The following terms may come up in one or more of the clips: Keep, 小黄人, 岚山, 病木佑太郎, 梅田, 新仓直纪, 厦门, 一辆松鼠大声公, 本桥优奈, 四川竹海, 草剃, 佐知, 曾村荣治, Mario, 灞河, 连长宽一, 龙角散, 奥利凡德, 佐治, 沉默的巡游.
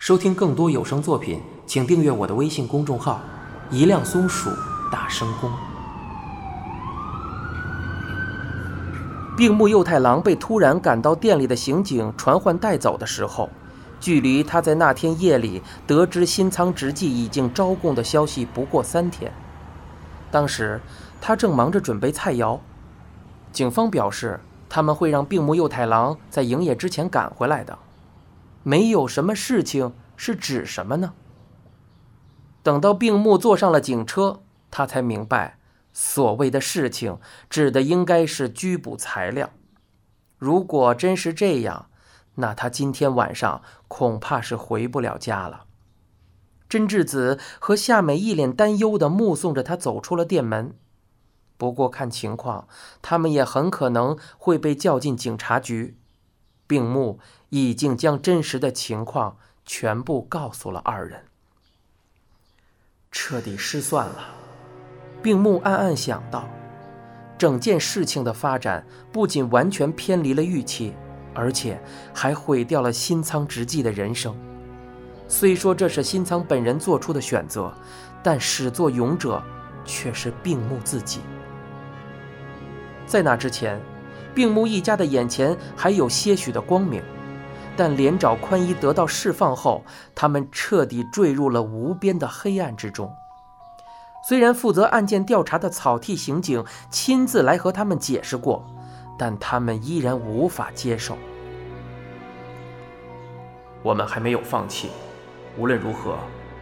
收听更多有声作品，请订阅我的微信公众号“一辆松鼠大声公”。病木佑太郎被突然赶到店里的刑警传唤带走的时候，距离他在那天夜里得知新仓直纪已经招供的消息不过3天。当时他正忙着准备菜肴，警方表示他们会让病木佑太郎在营业之前赶回来的。没有什么事情是指什么呢？等到病木坐上了警车，他才明白所谓的事情指的应该是拘捕材料。如果真是这样，那他今天晚上恐怕是回不了家了。真智子和夏美一脸担忧地目送着他走出了店门。不过看情况，他们也很可能会被叫进警察局。病木已经将真实的情况全部告诉了二人。彻底失算了，病木暗暗想到。整件事情的发展不仅完全偏离了预期，而且还毁掉了新仓直纪的人生。虽说这是新仓本人做出的选择，但始作俑者却是病木自己。在那之前，病木一家的眼前还有些许的光明，但连长宽一得到释放后，他们彻底坠入了无边的黑暗之中。虽然负责案件调查的草剃刑警亲自来和他们解释过，但他们依然无法接受。我们还没有放弃，无论如何，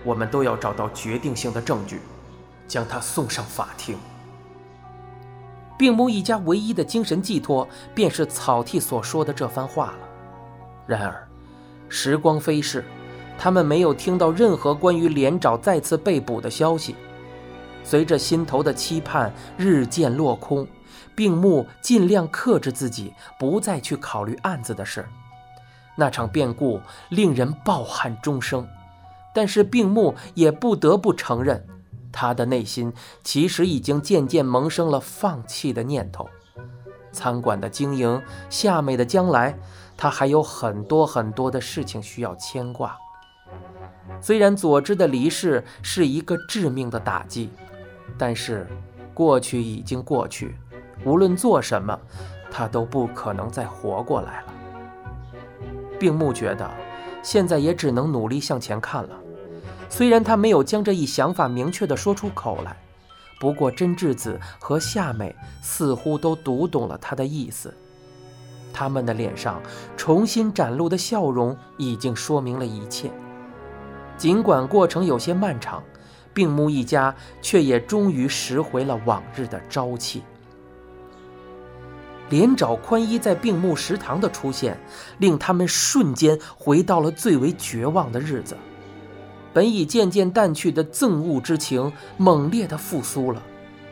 我们都要找到决定性的证据，将他送上法庭。病木一家唯一的精神寄托便是草剃所说的这番话了。然而，时光飞逝，他们没有听到任何关于连长再次被捕的消息。随着心头的期盼日渐落空，病木尽量克制自己，不再去考虑案子的事。那场变故令人抱憾终生，但是病木也不得不承认，他的内心其实已经渐渐萌生了放弃的念头。餐馆的经营，夏美的将来，他还有很多很多的事情需要牵挂。虽然佐知的离世是一个致命的打击，但是过去已经过去，无论做什么，他都不可能再活过来了。病木觉得现在也只能努力向前看了。虽然他没有将这一想法明确地说出口来，不过真智子和夏美似乎都读懂了他的意思。他们的脸上重新展露的笑容已经说明了一切。尽管过程有些漫长，病木一家却也终于拾回了往日的朝气。连长宽一在病木食堂的出现，令他们瞬间回到了最为绝望的日子。本已渐渐淡去的憎恶之情猛烈地复苏了，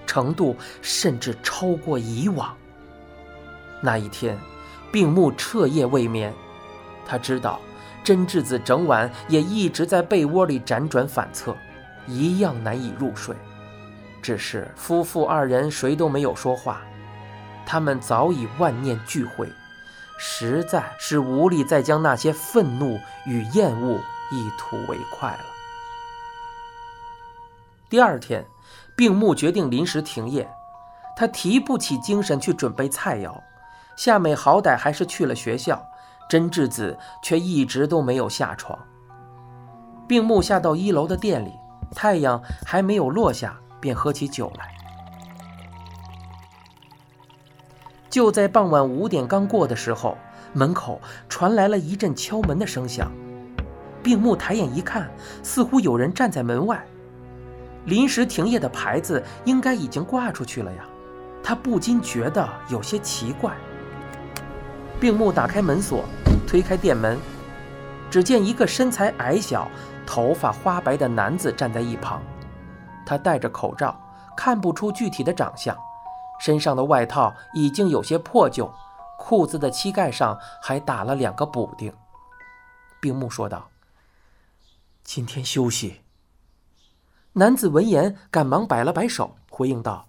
程度甚至超过以往。那一天，病木彻夜未眠。他知道真智子整晚也一直在被窝里辗转反侧，一样难以入睡。只是夫妇二人谁都没有说话，他们早已万念俱灰，实在是无力再将那些愤怒与厌恶一吐为快了。第二天，病木决定临时停业，他提不起精神去准备菜肴。夏美好歹还是去了学校，真智子却一直都没有下床。病木下到1楼的店里，太阳还没有落下，便喝起酒来。就在傍晚5点刚过的时候，门口传来了一阵敲门的声响。病木抬眼一看，似乎有人站在门外。临时停业的牌子应该已经挂出去了呀，他不禁觉得有些奇怪。病木打开门锁，推开店门，只见一个身材矮小、头发花白的男子站在一旁。他戴着口罩，看不出具体的长相。身上的外套已经有些破旧，裤子的膝盖上还打了2个补丁。病木说道：“今天休息。”男子闻言赶忙摆了摆手，回应道：“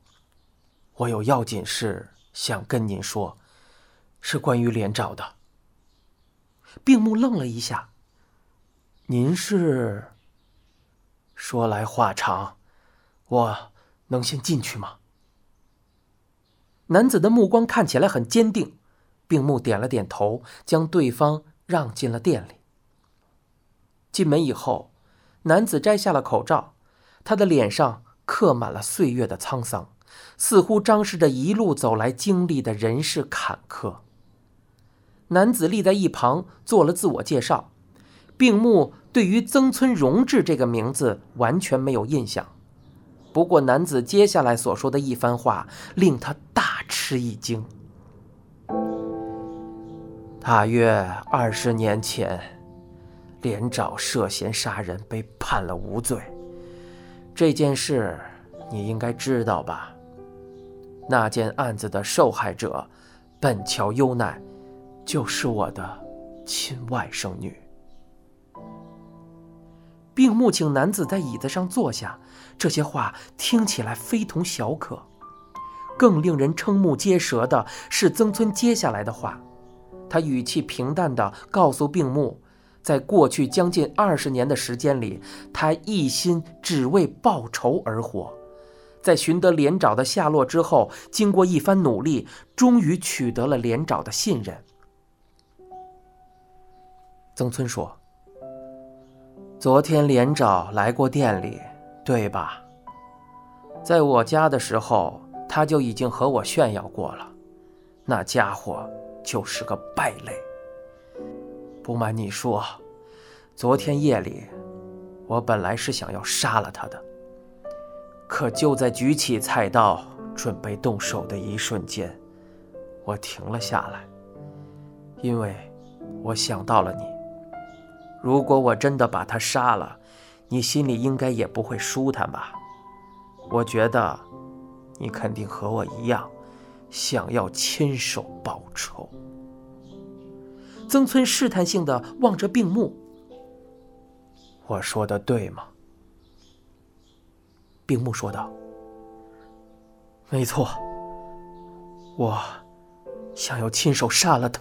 我有要紧事想跟您说，是关于连长的。”病木愣了一下：“您是？说来话长，我能先进去吗？男子的目光看起来很坚定，病木点了点头，将对方让进了店里。进门以后，男子摘下了口罩，他的脸上刻满了岁月的沧桑，似乎张示着一路走来经历的人世坎坷。男子立在一旁做了自我介绍，病木对于曾村荣治这个名字完全没有印象，不过男子接下来所说的一番话令他大吃一惊。大约20年前，连长涉嫌杀人被判了无罪，这件事你应该知道吧？那件案子的受害者本桥优奈就是我的亲外甥女。病木请男子在椅子上坐下，这些话听起来非同小可，更令人瞠目结舌的是曾村接下来的话。他语气平淡地告诉病木，在过去将近20年的时间里，他一心只为报仇而活，在寻得连长的下落之后，经过一番努力，终于取得了连长的信任。曾村说，昨天连长来过店里，对吧？在我家的时候，他就已经和我炫耀过了，那家伙就是个败类。不瞒你说，昨天夜里，我本来是想要杀了他的，可就在举起菜刀准备动手的一瞬间，我停了下来，因为我想到了你。如果我真的把他杀了，你心里应该也不会舒坦吧？我觉得你肯定和我一样，想要亲手报仇。曾村试探性地望着病木，我说的对吗？病木说道，没错，我想要亲手杀了他。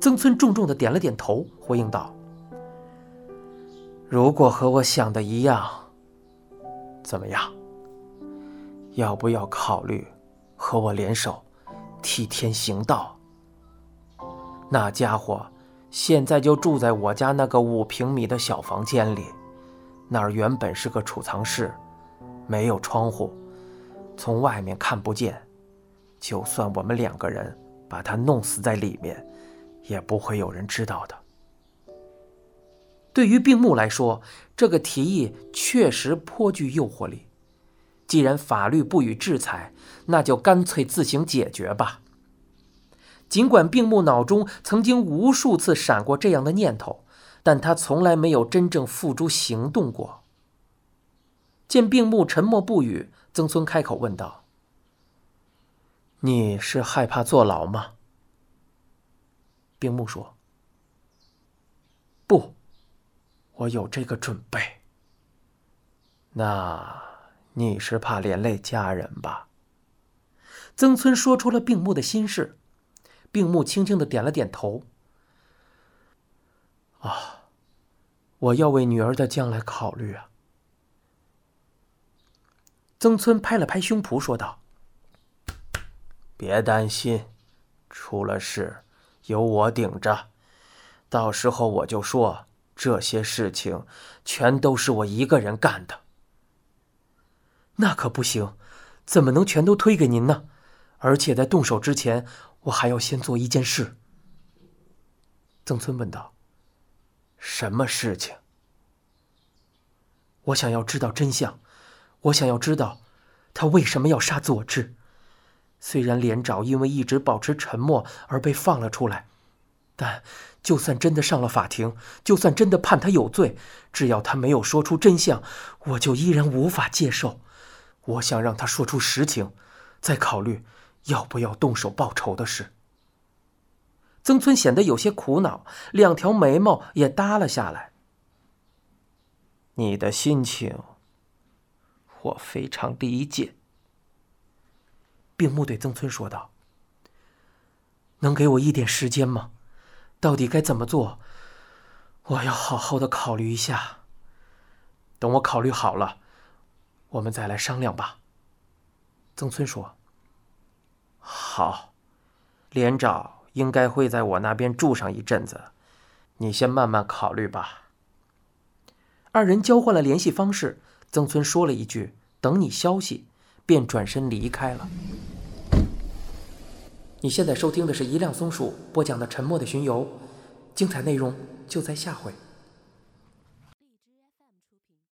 曾村重重地点了点头，回应道，如果和我想的一样，怎么样？要不要考虑和我联手替天行道？那家伙现在就住在我家那个5平米的小房间里，那儿原本是个储藏室，没有窗户，从外面看不见，就算我们2个人把他弄死在里面，也不会有人知道的。对于病木来说，这个提议确实颇具诱惑力。既然法律不予制裁，那就干脆自行解决吧。尽管病木脑中曾经无数次闪过这样的念头，但他从来没有真正付诸行动过。见病木沉默不语，曾村开口问道，你是害怕坐牢吗？病木说，不，我有这个准备。那你是怕连累家人吧？曾村说出了病木的心事。病木轻轻地点了点头，啊，我要为女儿的将来考虑啊。曾村拍了拍胸脯说道，别担心，出了事由我顶着，到时候我就说这些事情全都是我一个人干的。那可不行，怎么能全都推给您呢？而且在动手之前，我还要先做一件事。曾村问道，什么事情？我想要知道真相，我想要知道他为什么要杀佐治。虽然连长因为一直保持沉默而被放了出来，但就算真的上了法庭，就算真的判他有罪，只要他没有说出真相，我就依然无法接受。我想让他说出实情，再考虑要不要动手报仇的事。曾村显得有些苦恼，2条眉毛也耷了下来。你的心情，我非常理解。病木对曾村说道，能给我一点时间吗？到底该怎么做，我要好好的考虑一下。等我考虑好了，我们再来商量吧。”曾村说：“好，连长应该会在我那边住上一阵子，你先慢慢考虑吧。”二人交换了联系方式，曾村说了一句：“等你消息”，便转身离开了。你现在收听的是一辆松鼠播讲的《沉默的巡游》，精彩内容就在下回。